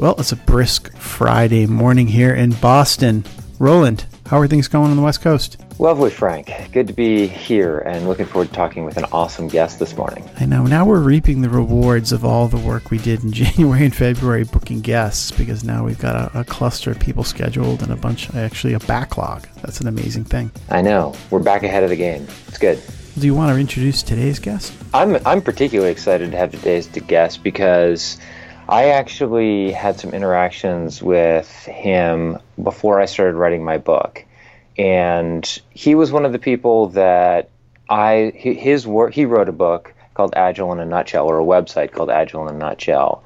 Well, it's a brisk Friday morning here in Boston. Roland, how are things going on the West Coast? Lovely, Frank. Good to be here and looking forward to talking with an awesome guest this morning. I know. Now we're reaping the rewards of all the work we did in January and February booking guests, because now we've got a cluster of people scheduled and a backlog. That's an amazing thing. I know. We're back ahead of the game. It's good. Do you want to introduce today's guest? I'm particularly excited to have today's guest because I actually had some interactions with him before I started writing my book. And he was one of the people that he wrote a book called Agile in a Nutshell, or a website called Agile in a Nutshell,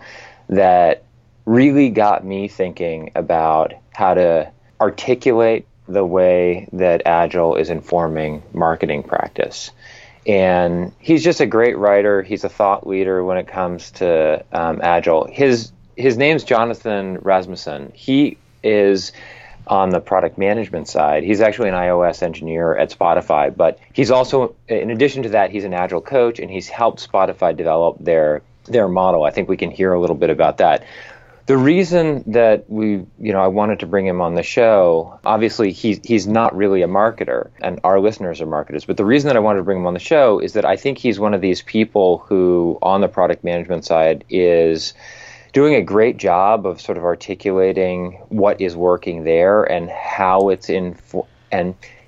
that really got me thinking about how to articulate the way that Agile is informing marketing practice. And he's just a great writer. He's a thought leader when it comes to Agile. His name's Jonathan Rasmussen. He is on the product management side. He's actually an iOS engineer at Spotify, but he's also, in addition to that, he's an Agile coach, and he's helped Spotify develop their model. I think we can hear a little bit about that. The reason that I wanted to bring him on the show, obviously he's not really a marketer, and our listeners are marketers, but the reason that I wanted to bring him on the show is that I think he's one of these people who, on the product management side, is doing a great job of sort of articulating what is working there and how it's and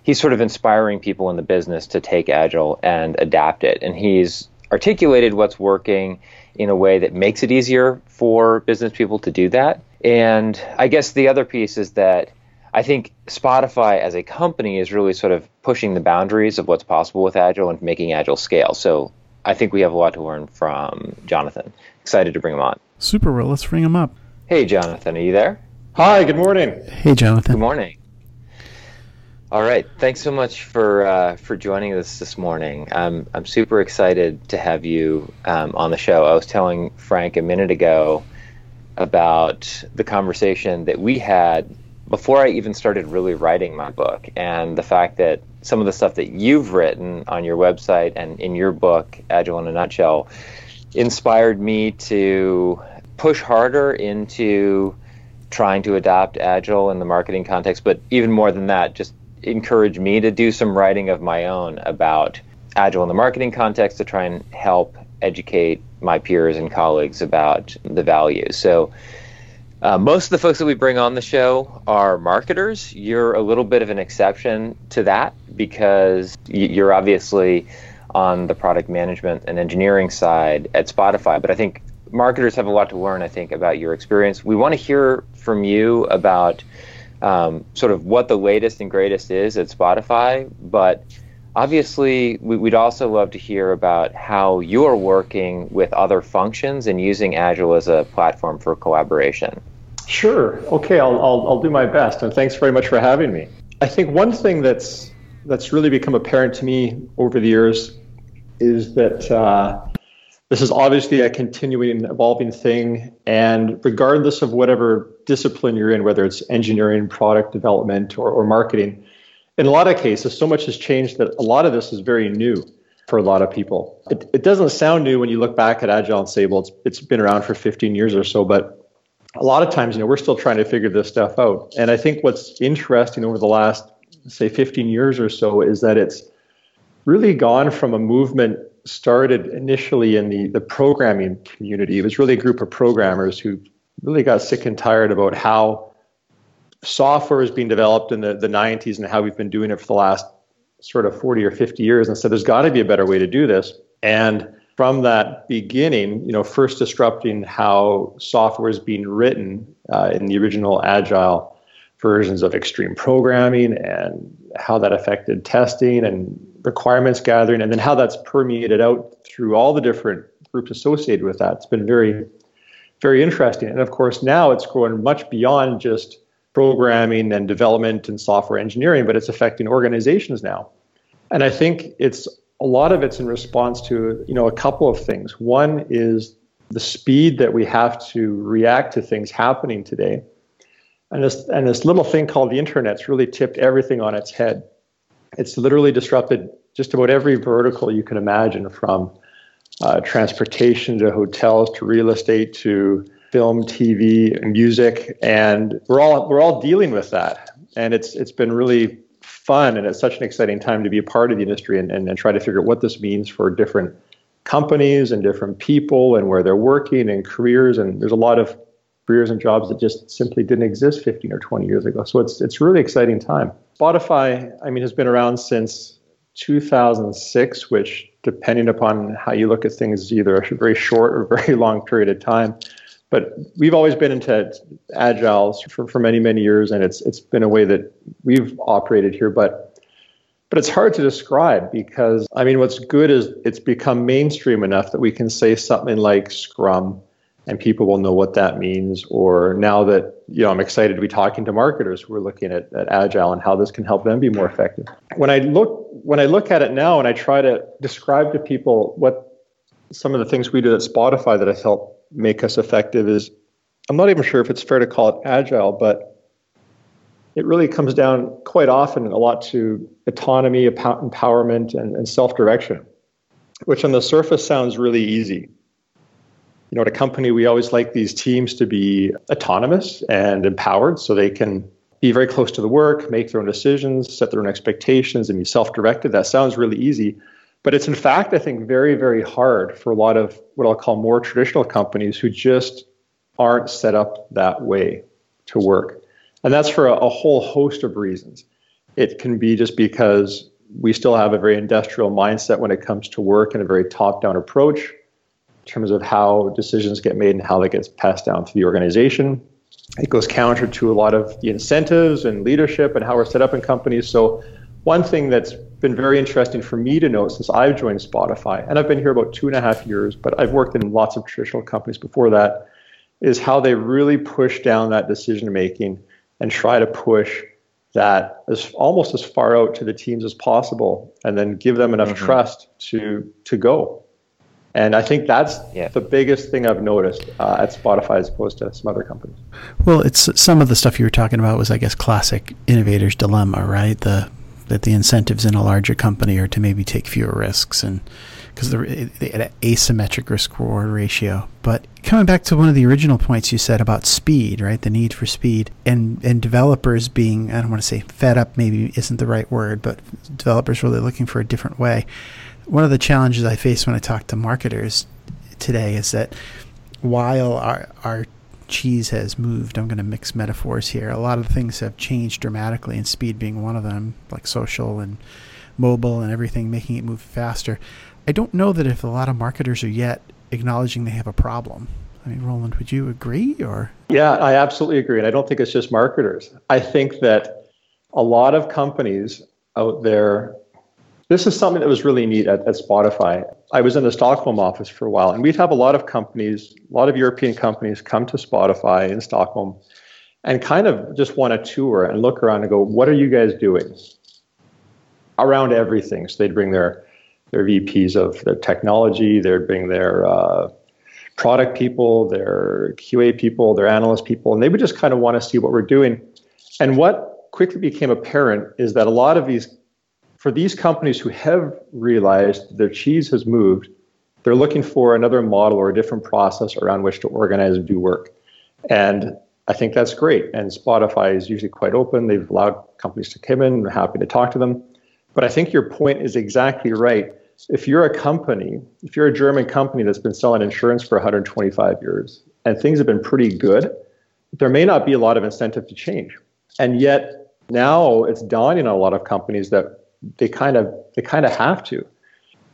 he's sort of inspiring people in the business to take Agile and adapt it. And he's articulated what's working in a way that makes it easier for business people to do that. And I guess the other piece is that I think Spotify as a company is really sort of pushing the boundaries of what's possible with Agile and making Agile scale. So I think we have a lot to learn from Jonathan. Excited to bring him on. Super, well, let's ring him up. Hey, Jonathan, are you there? Hi, good morning. Hey, Jonathan. Good morning. All right, thanks so much for joining us this morning. I'm super excited to have you on the show. I was telling Frank a minute ago about the conversation that we had before I even started really writing my book, and the fact that some of the stuff that you've written on your website and in your book, Agile in a Nutshell, inspired me to push harder into trying to adopt Agile in the marketing context, but even more than that, just encourage me to do some writing of my own about Agile in the marketing context to try and help educate my peers and colleagues about the value. So most of the folks that we bring on the show are marketers. You're a little bit of an exception to that because you're obviously on the product management and engineering side at Spotify. But I think marketers have a lot to learn, I think, about your experience. We want to hear from you about sort of what the latest and greatest is at Spotify. But obviously, we'd also love to hear about how you're working with other functions and using Agile as a platform for collaboration. Sure. Okay, I'll do my best. And thanks very much for having me. I think one thing that's really become apparent to me over the years is that this is obviously a continuing, evolving thing. And regardless of whatever discipline you're in, whether it's engineering, product development, or marketing, in a lot of cases, so much has changed that a lot of this is very new for a lot of people. It doesn't sound new when you look back at Agile and say, well, it's been around for 15 years or so, but a lot of times, we're still trying to figure this stuff out. And I think what's interesting over the last, say, 15 years or so is that it's really gone from a movement started initially in the programming community. It was really a group of programmers who really got sick and tired about how software was being developed in the 90s and how we've been doing it for the last sort of 40 or 50 years, and said there's got to be a better way to do this. And from that beginning, first disrupting how software is being written in the original Agile versions of extreme programming and how that affected testing and requirements gathering, and then how that's permeated out through all the different groups associated with that. It's been very, very interesting. And of course, now it's grown much beyond just programming and development and software engineering, but it's affecting organizations now. And I think a lot of it's in response to, a couple of things. One is the speed that we have to react to things happening today. And this little thing called the internet's really tipped everything on its head. It's literally disrupted just about every vertical you can imagine, from transportation to hotels to real estate to film, TV, and music, and we're all dealing with that. And it's been really fun, and it's such an exciting time to be a part of the industry and try to figure out what this means for different companies and different people and where they're working and careers. And there's a lot of careers and jobs that just simply didn't exist 15 or 20 years ago. So it's really exciting time. Spotify, I mean, has been around since 2006, which, depending upon how you look at things, is either a very short or very long period of time. But we've always been into agile for many, many years, and it's been a way that we've operated here. But it's hard to describe because, I mean, what's good is it's become mainstream enough that we can say something like Scrum, and people will know what that means. Or now that, you know, I'm excited to be talking to marketers who are looking at agile and how this can help them be more effective. When I look at it now and I try to describe to people what some of the things we do at Spotify that I felt make us effective is, I'm not even sure if it's fair to call it agile, but it really comes down quite often a lot to autonomy, empowerment, and self-direction, which on the surface sounds really easy. You know, at a company, we always like these teams to be autonomous and empowered so they can be very close to the work, make their own decisions, set their own expectations, and be self-directed. That sounds really easy. But it's, in fact, I think, very, very hard for a lot of what I'll call more traditional companies who just aren't set up that way to work. And that's for a whole host of reasons. It can be just because we still have a very industrial mindset when it comes to work and a very top-down approach in terms of how decisions get made and how that gets passed down to the organization. It goes counter to a lot of the incentives and leadership and how we're set up in companies. So one thing that's been very interesting for me to note since I've joined Spotify, and I've been here about 2.5 years, but I've worked in lots of traditional companies before that, is how they really push down that decision-making and try to push that as almost as far out to the teams as possible and then give them enough trust to go. And I think that's the biggest thing I've noticed at Spotify as opposed to some other companies. Well, it's some of the stuff you were talking about was, I guess, classic innovator's dilemma, right? That the incentives in a larger company are to maybe take fewer risks, and because they had an asymmetric risk reward ratio. But coming back to one of the original points you said about speed, right? The need for speed and developers being, I don't want to say fed up, maybe isn't the right word, but developers really looking for a different way. One of the challenges I face when I talk to marketers today is that while our cheese has moved, I'm going to mix metaphors here, a lot of things have changed dramatically, and speed being one of them, like social and mobile and everything, making it move faster. I don't know that if a lot of marketers are yet acknowledging they have a problem. I mean, Roland, would you agree? Or? Yeah, I absolutely agree. And I don't think it's just marketers. I think that a lot of companies out there, this is something that was really neat at Spotify. I was in the Stockholm office for a while, and we'd have a lot of companies, a lot of European companies come to Spotify in Stockholm and kind of just want a tour and look around and go, what are you guys doing? Around everything. So they'd bring their VPs of their technology, they'd bring their product people, their QA people, their analyst people, and they would just kind of want to see what we're doing. And what quickly became apparent is that a lot of these, for these companies who have realized their cheese has moved, they're looking for another model or a different process around which to organize and do work. And I think that's great. And Spotify is usually quite open. They've allowed companies to come in. We're happy to talk to them. But I think your point is exactly right. If you're a company, if you're a German company that's been selling insurance for 125 years and things have been pretty good, there may not be a lot of incentive to change. And yet now it's dawning on a lot of companies that they kind of have to.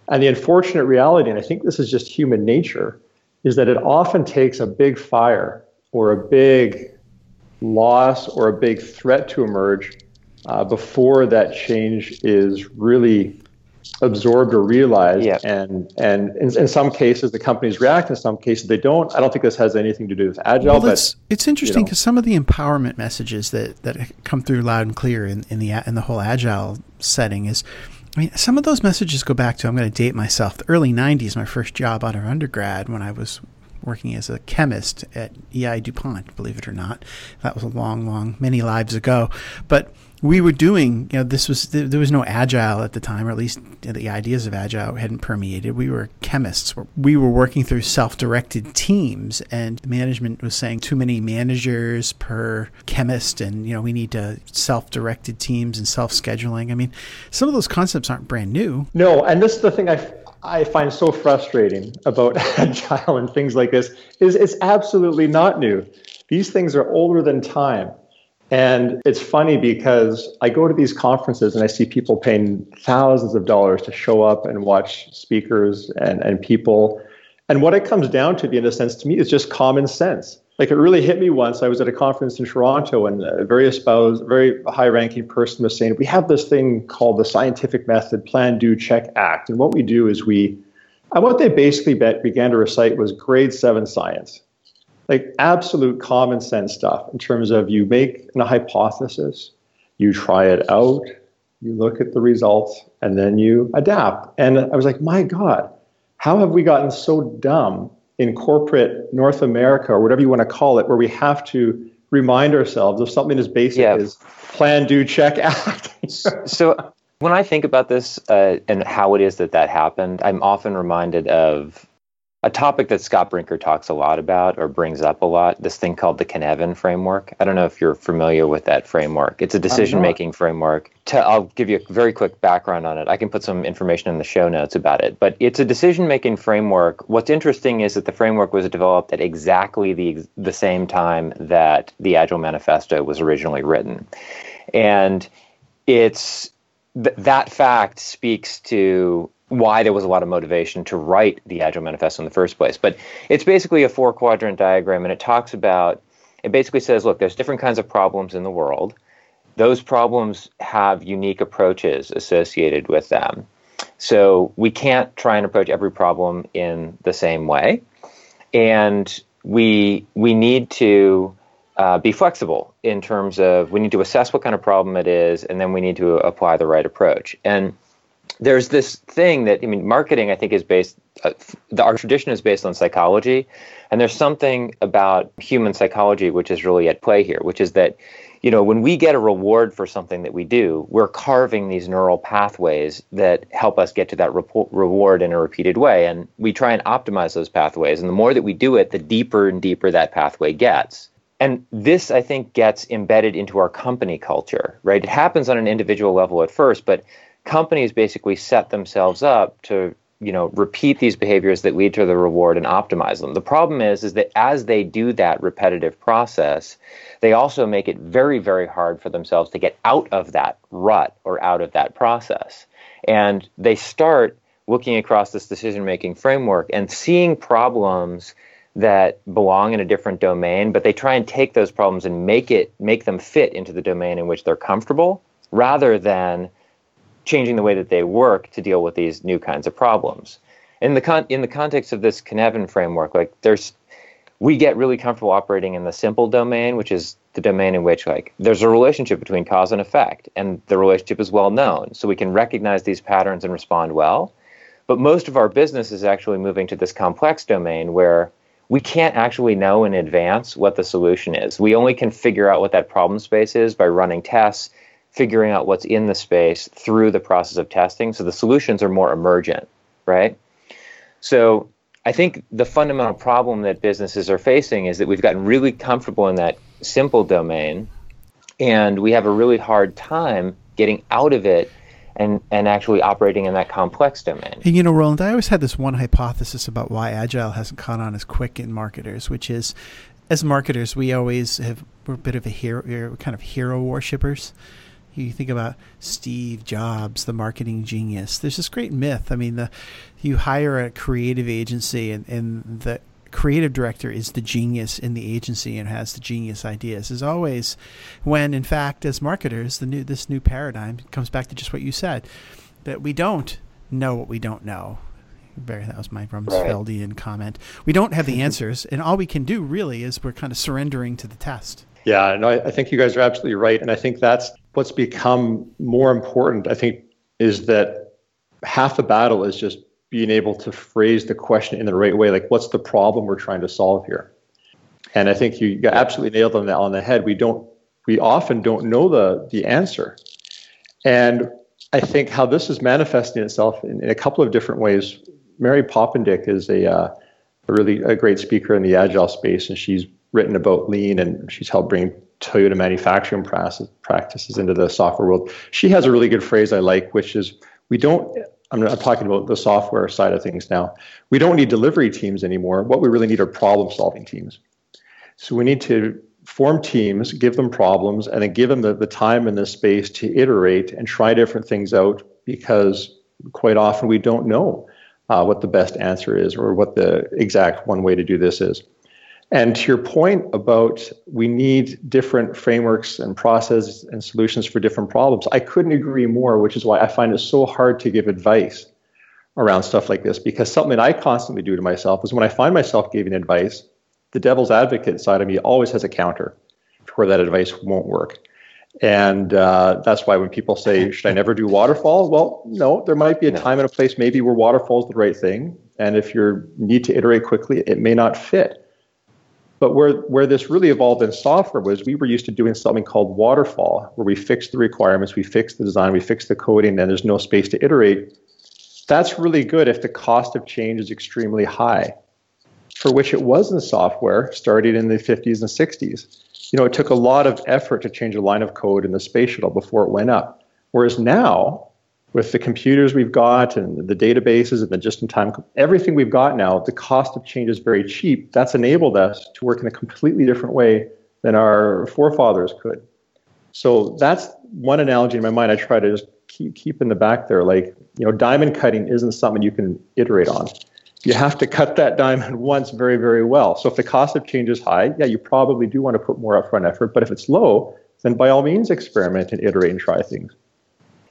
And the unfortunate reality, and I think this is just human nature, is that it often takes a big fire or a big loss or a big threat to emerge before that change is really absorbed or realized. Yeah. And in some cases, the companies react. In some cases, they don't. I don't think this has anything to do with agile. Well, but it's interesting because some of the empowerment messages that come through loud and clear in the whole agile setting is, I mean, some of those messages go back to, I'm going to date myself, the early 90s, my first job out of undergrad when I was working as a chemist at E.I. DuPont, believe it or not. That was a long, long, many lives ago. But we were doing, you know, this was, there was no Agile at the time, or at least the ideas of Agile hadn't permeated. We were chemists. We were working through self-directed teams, and management was saying too many managers per chemist, and, you know, we need to self-directed teams and self-scheduling. I mean, some of those concepts aren't brand new. No, and this is the thing I find so frustrating about Agile and things like this, is it's absolutely not new. These things are older than time. And it's funny because I go to these conferences and I see people paying thousands of dollars to show up and watch speakers and people. And what it comes down to, in a sense, to me, is just common sense. Like, it really hit me once. I was at a conference in Toronto, and a very high-ranking person was saying, we have this thing called the scientific method, plan, do, check, act. And what we do is and what they basically began to recite was grade 7 science. Like, absolute common sense stuff in terms of you make a hypothesis, you try it out, you look at the results, and then you adapt. And I was like, my God, how have we gotten so dumb in corporate North America, or whatever you want to call it, where we have to remind ourselves of something as basic as plan, do, check, act? So when I think about this and how it is that happened, I'm often reminded of a topic that Scott Brinker talks a lot about, or brings up a lot, this thing called the Cynefin framework. I don't know if you're familiar with that framework. It's a decision-making framework. I'll give you a very quick background on it. I can put some information in the show notes about it. But it's a decision-making framework. What's interesting is that the framework was developed at exactly the same time that the Agile Manifesto was originally written. And it's that fact speaks to why there was a lot of motivation to write the Agile Manifesto in the first place. But it's basically a 4-quadrant diagram, and it basically says, look, there's different kinds of problems in the world. Those problems have unique approaches associated with them. So we can't try and approach every problem in the same way. And we need to be flexible in terms of, we need to assess what kind of problem it is, and then we need to apply the right approach. And there's this thing that, marketing, I think, is based, our tradition is based on psychology. And there's something about human psychology which is really at play here, which is that, you know, when we get a reward for something that we do, we're carving these neural pathways that help us get to that reward in a repeated way. And we try and optimize those pathways. And the more that we do it, the deeper and deeper that pathway gets. And this, I think, gets embedded into our company culture, right? It happens on an individual level at first, but companies basically set themselves up to, repeat these behaviors that lead to the reward and optimize them. The problem is that as they do that repetitive process, they also make it very, very hard for themselves to get out of that rut or out of that process. And they start looking across this decision-making framework and seeing problems that belong in a different domain, but they try and take those problems and make them fit into the domain in which they're comfortable, rather than changing the way that they work to deal with these new kinds of problems. In the context of this Cynefin framework, like, we get really comfortable operating in the simple domain, which is the domain in which, like, there's a relationship between cause and effect, and the relationship is well known, so we can recognize these patterns and respond well. But most of our business is actually moving to this complex domain where we can't actually know in advance what the solution is. We only can figure out what that problem space is by running tests, figuring out what's in the space through the process of testing. So the solutions are more emergent, right? So I think the fundamental problem that businesses are facing is that we've gotten really comfortable in that simple domain, and we have a really hard time getting out of it and actually operating in that complex domain. And Roland, I always had this one hypothesis about why Agile hasn't caught on as quick in marketers, which is, as marketers, we're a bit of a hero, we're kind of hero worshippers. You think about Steve Jobs, the marketing genius. There's this great myth. You hire a creative agency, and the creative director is the genius in the agency and has the genius ideas. As always, when in fact, as marketers, this new paradigm comes back to just what you said, that we don't know what we don't know. That was my Rumsfeldian comment. We don't have the answers, and all we can do really is we're kind of surrendering to the test. Yeah, no, I think you guys are absolutely right, and I think that's what's become more important, I think, is that half the battle is just being able to phrase the question in the right way, like what's the problem we're trying to solve here? And I think you absolutely nailed on that on the head. We often don't know the answer. And I think how this is manifesting itself in a couple of different ways. Mary Poppendieck is a really great speaker in the Agile space, and she's written about lean, and she's helped bring Toyota manufacturing practices into the software world. She has a really good phrase I like, which is I'm talking about the software side of things now. We don't need delivery teams anymore. What we really need are problem-solving teams. So we need to form teams, give them problems, and then give them the time and the space to iterate and try different things out, because quite often we don't know what the best answer is or what the exact one way to do this is. And to your point about we need different frameworks and processes and solutions for different problems, I couldn't agree more, which is why I find it so hard to give advice around stuff like this, because something I constantly do to myself is when I find myself giving advice, the devil's advocate side of me always has a counter to where that advice won't work. And that's why when people say, should I never do waterfall? Well, no, there might be a time and a place maybe where waterfall is the right thing. And if you need to iterate quickly, it may not fit. But where this really evolved in software was we were used to doing something called waterfall, where we fix the requirements, we fix the design, we fix the coding, and there's no space to iterate. That's really good if the cost of change is extremely high, for which it was in software, started in the 50s and 60s. You know, it took a lot of effort to change a line of code in the space shuttle before it went up. Whereas now, with the computers we've got and the databases and the just-in-time, everything we've got now, the cost of change is very cheap. That's enabled us to work in a completely different way than our forefathers could. So that's one analogy in my mind I try to just keep in the back there. Like, you know, diamond cutting isn't something you can iterate on. You have to cut that diamond once very, very well. So if the cost of change is high, yeah, you probably do want to put more upfront effort. But if it's low, then by all means experiment and iterate and try things.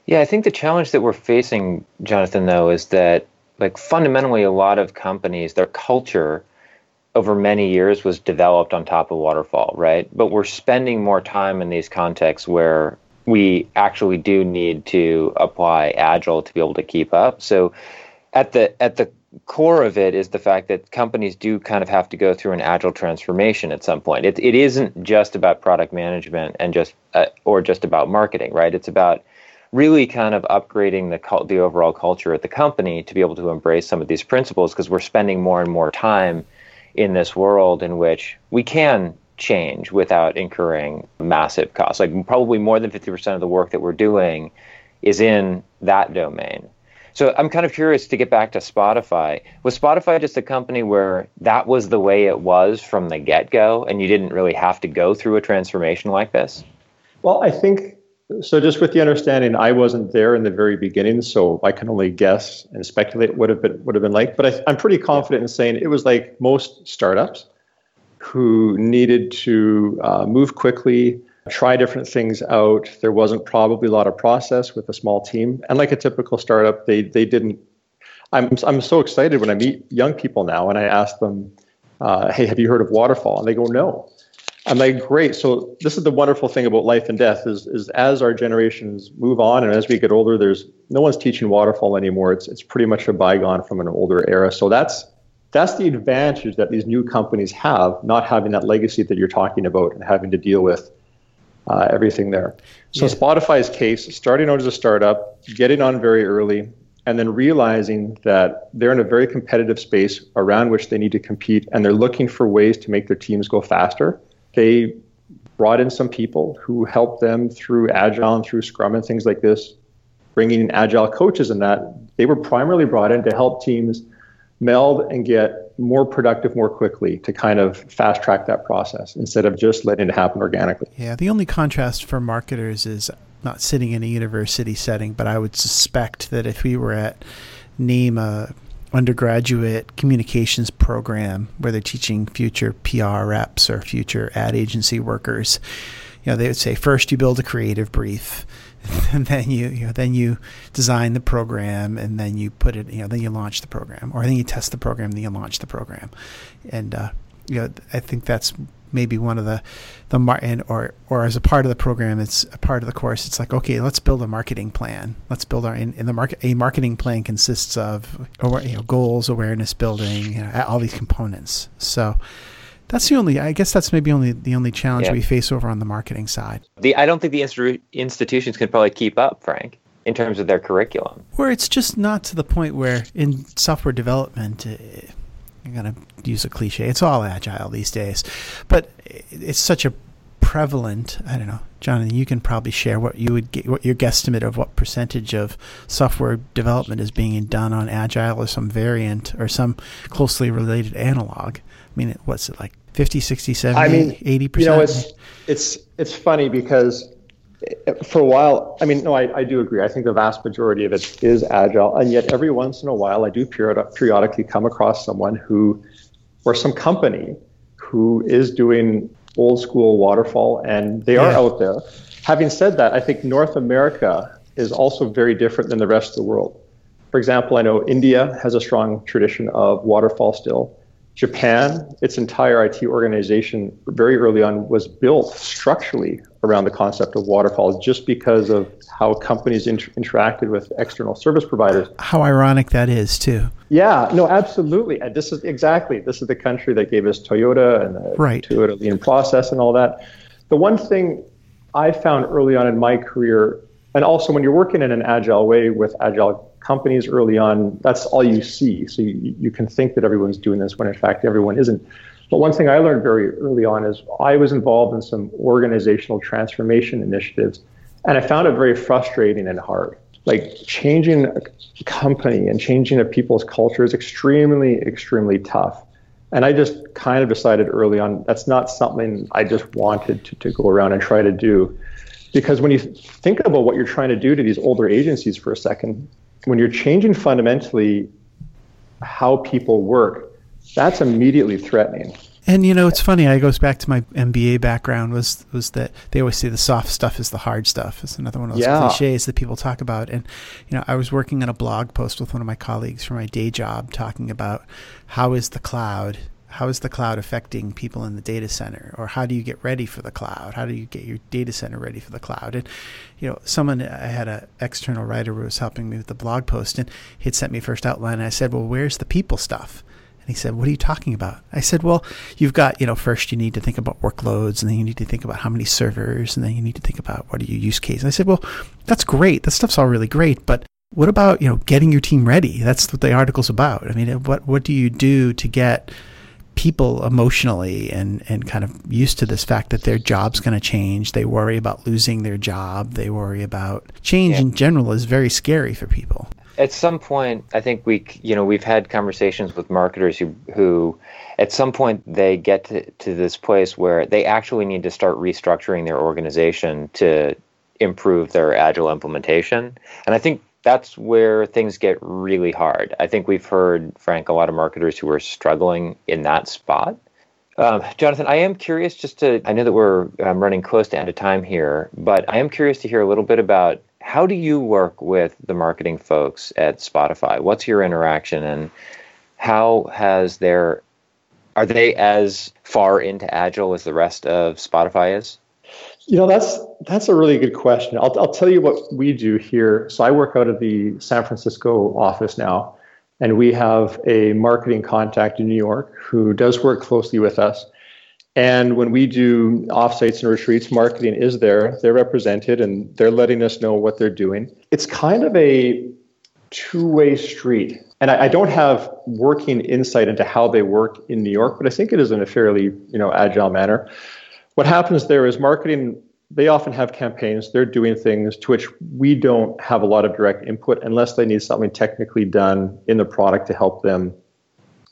Yeah, I think the challenge that we're facing, Jonathan, though, is that like fundamentally a lot of companies, their culture over many years was developed on top of waterfall, right? But we're spending more time in these contexts where we actually do need to apply Agile to be able to keep up. So at the core of it is the fact that companies do kind of have to go through an Agile transformation at some point. It isn't just about product management and just about marketing, right? It's about really kind of upgrading the overall culture at the company to be able to embrace some of these principles, because we're spending more and more time in this world in which we can change without incurring massive costs. Like probably more than 50% of the work that we're doing is in that domain. So I'm kind of curious to get back to Spotify. Was Spotify just a company where that was the way it was from the get-go and you didn't really have to go through a transformation like this? Well, I think so, just with the understanding I wasn't there in the very beginning, so I can only guess and speculate what would have been like. But I'm pretty confident in saying it was like most startups who needed to move quickly, try different things out. There wasn't probably a lot of process with a small team. And like a typical startup, they didn't. I'm so excited when I meet young people now and I ask them, hey, have you heard of waterfall? And they go, no. I'm like, great. So this is the wonderful thing about life and death is as our generations move on and as we get older, there's no one's teaching waterfall anymore. It's pretty much a bygone from an older era. So that's the advantage that these new companies have, not having that legacy that you're talking about and having to deal with everything there. So yeah. Spotify's case, starting out as a startup, getting on very early, and then realizing that they're in a very competitive space around which they need to compete, and they're looking for ways to make their teams go faster. They brought in some people who helped them through Agile and through Scrum and things like this, bringing in Agile coaches and that. They were primarily brought in to help teams meld and get more productive more quickly, to kind of fast track that process instead of just letting it happen organically. Yeah, the only contrast for marketers is not sitting in a university setting, but I would suspect that if we were at NEMA, undergraduate communications program where they're teaching future PR reps or future ad agency workers, you know, they would say first you build a creative brief, and then you design the program, and then you put it, then you launch the program, or then you test the program, then you launch the program, and I think that's maybe one of the Martin or as a part of the program, it's a part of the course. It's like, okay, let's build a marketing plan. Let's build our in the market. A marketing plan consists of goals, awareness building, all these components. So that's the only, I guess that's maybe the only challenge we face over on the marketing side. I don't think the institutions can probably keep up, Frank, in terms of their curriculum. Where it's just not to the point where in software development, I'm going to use a cliche, it's all agile these days. But it's such a prevalent, I don't know, Jonathan, you can probably share what you would get, what your guesstimate of what percentage of software development is being done on agile or some variant or some closely related analog. I mean, what's it like 50, 60, 70, 80%? It's funny because for a while, I do agree. I think the vast majority of it is agile. And yet every once in a while, I do periodically come across someone or some company who is doing old school waterfall, and they are out there. Having said that, I think North America is also very different than the rest of the world. For example, I know India has a strong tradition of waterfall still. Japan, its entire IT organization very early on was built structurally around the concept of waterfall just because of how companies interacted with external service providers. How ironic that is, too. Yeah, no, absolutely. And this is the country that gave us Toyota and the Toyota Lean process and all that. The one thing I found early on in my career, and also when you're working in an agile way with agile companies early on, that's all you see. So you can think that everyone's doing this when in fact everyone isn't. But one thing I learned very early on is I was involved in some organizational transformation initiatives, and I found it very frustrating and hard. Like changing a company and changing a people's culture is extremely, extremely tough. And I just kind of decided early on that's not something I just wanted to go around and try to do. Because when you think about what you're trying to do to these older agencies for a second, when you're changing fundamentally how people work, that's immediately threatening. And, it's funny. It goes back to my MBA background was that they always say the soft stuff is the hard stuff. It's another one of those cliches that people talk about. And, I was working on a blog post with one of my colleagues for my day job talking about how is the cloud affecting people in the data center? Or how do you get ready for the cloud? How do you get your data center ready for the cloud? And, I had an external writer who was helping me with the blog post, and he'd sent me first outline. And I said, well, where's the people stuff? And he said, what are you talking about? I said, well, you've got, first you need to think about workloads, and then you need to think about how many servers, and then you need to think about what are your use cases. And I said, well, that's great. That stuff's all really great, but what about, getting your team ready? That's what the article's about. I mean, what do you do to get people emotionally and kind of used to this fact that their job's going to change? They worry about losing their job. They worry about change in general is very scary for people. At some point, I think we've had conversations with marketers who at some point they get to this place where they actually need to start restructuring their organization to improve their agile implementation. And I think that's where things get really hard. I think we've heard, Frank, a lot of marketers who are struggling in that spot. Jonathan, I am curious I know that we're running close to end of time here, but I am curious to hear a little bit about how do you work with the marketing folks at Spotify? What's your interaction, and how are they as far into Agile as the rest of Spotify is? That's a really good question. I'll tell you what we do here. So I work out of the San Francisco office now, and we have a marketing contact in New York who does work closely with us. And when we do offsites and retreats, marketing is there. They're represented, and they're letting us know what they're doing. It's kind of a two-way street. And I don't have working insight into how they work in New York, but I think it is in a fairly, agile manner. What happens there is marketing, they often have campaigns, they're doing things to which we don't have a lot of direct input unless they need something technically done in the product to help them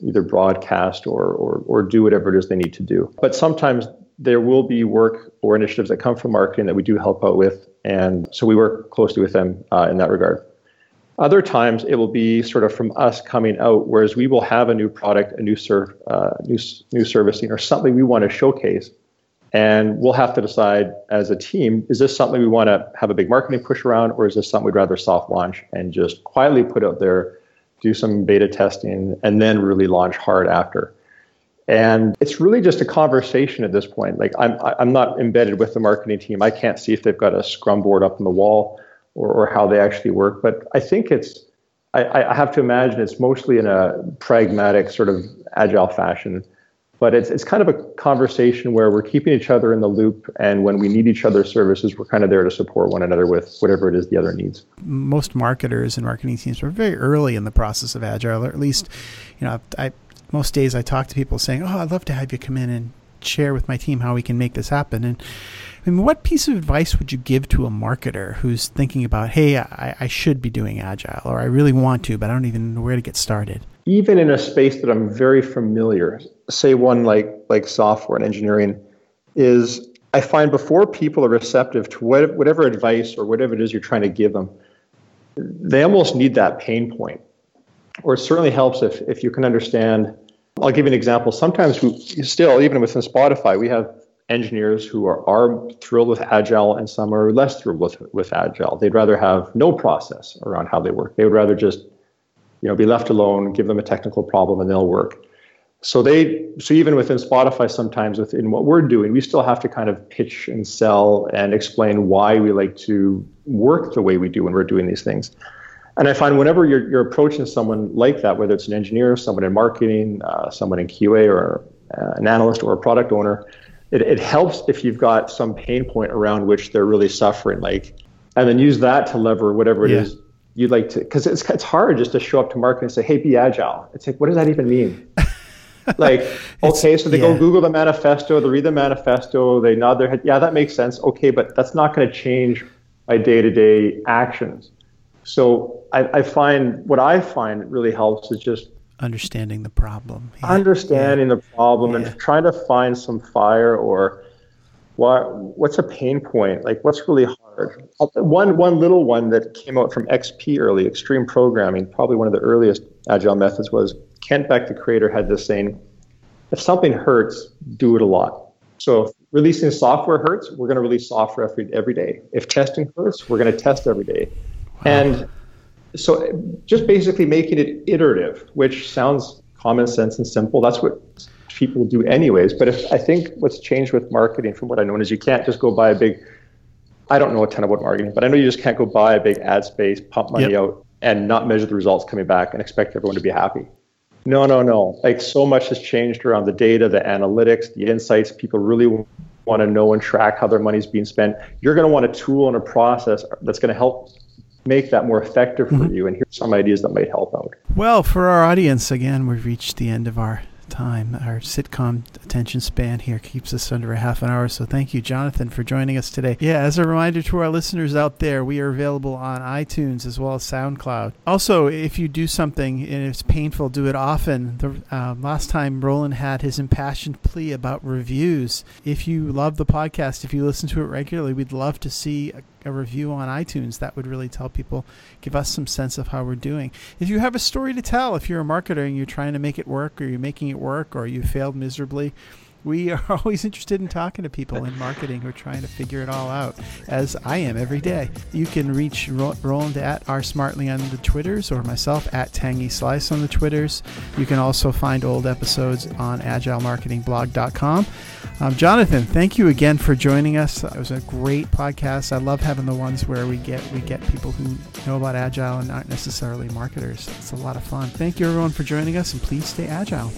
either broadcast or do whatever it is they need to do. But sometimes there will be work or initiatives that come from marketing that we do help out with, and so we work closely with them in that regard. Other times it will be sort of from us coming out, whereas we will have a new product, a new servicing or something we want to showcase. And we'll have to decide as a team, is this something we want to have a big marketing push around, or is this something we'd rather soft launch and just quietly put out there, do some beta testing, and then really launch hard after? And it's really just a conversation at this point. Like I'm not embedded with the marketing team. I can't see if they've got a Scrum board up on the wall or how they actually work. But I think I have to imagine it's mostly in a pragmatic sort of agile fashion. But it's kind of a conversation where we're keeping each other in the loop, and when we need each other's services, we're kind of there to support one another with whatever it is the other needs. Most marketers and marketing teams were very early in the process of agile, or at least, you know, most days I talk to people saying, "Oh, I'd love to have you come in and share with my team how we can make this happen." And I mean, what piece of advice would you give to a marketer who's thinking about, "Hey, I should be doing agile, or I really want to, but I don't even know where to get started"? Even in a space that I'm very familiar, say one like software and engineering, is I find before people are receptive to whatever advice or whatever it is you're trying to give them, they almost need that pain point. Or it certainly helps if you can understand. I'll give you an example. Sometimes we still, even within Spotify, we have engineers who are thrilled with Agile and some are less thrilled with Agile. They'd rather have no process around how they work. They would rather just, you know, be left alone, give them a technical problem, and they'll work. So even within Spotify, sometimes within what we're doing, we still have to kind of pitch and sell and explain why we like to work the way we do when we're doing these things. And I find whenever you're approaching someone like that, whether it's an engineer, someone in marketing, someone in QA, or an analyst or a product owner, it helps if you've got some pain point around which they're really suffering, like, and then use that to lever whatever it is you'd like to, because it's hard just to show up to market and say, "Hey, be agile." It's like, what does that even mean? Like, okay, so they go Google the manifesto, they read the manifesto, they nod their head, yeah, that makes sense. Okay, but that's not going to change my day-to-day actions. So I find really helps is just understanding the problem. Yeah. Understanding the problem and trying to find some fire or what's a pain point? Like, what's really hard? One little one that came out from XP early, Extreme Programming, probably one of the earliest agile methods, was Kent Beck, the creator, had this saying: if something hurts, do it a lot. So if releasing software hurts, we're going to release software every day. If testing hurts, we're going to test every day. Wow. And so just basically making it iterative, which sounds common sense and simple. That's what people do anyways. But I think what's changed with marketing, from what I know, is you can't just go buy I don't know a ton about marketing, but I know you just can't go buy a big ad space, pump money out, and not measure the results coming back and expect everyone to be happy. No. Like, so much has changed around the data, the analytics, the insights. People really want to know and track how their money's being spent. You're going to want a tool and a process that's going to help make that more effective for you. And here's some ideas that might help out. Well, for our audience, again, we've reached the end of our time. Our sitcom attention span here keeps us under a half an hour. So thank you, Jonathan, for joining us today. Yeah, as a reminder to our listeners out there, we are available on iTunes as well as SoundCloud. Also, if you do something and it's painful, do it often. Last time, Roland had his impassioned plea about reviews. If you love the podcast, if you listen to it regularly, we'd love to see a review on iTunes. That would really tell people, give us some sense of how we're doing. If you have a story to tell, if you're a marketer and you're trying to make it work, or you're making it work, or you failed miserably, we are always interested in talking to people in marketing who are trying to figure it all out, as I am every day. You can reach Roland at rsmartly on the Twitters, or myself at tangyslice on the Twitters. You can also find old episodes on agilemarketingblog.com. Jonathan, thank you again for joining us. It was a great podcast. I love having the ones where we get people who know about agile and aren't necessarily marketers. It's a lot of fun. Thank you, everyone, for joining us, and please stay agile.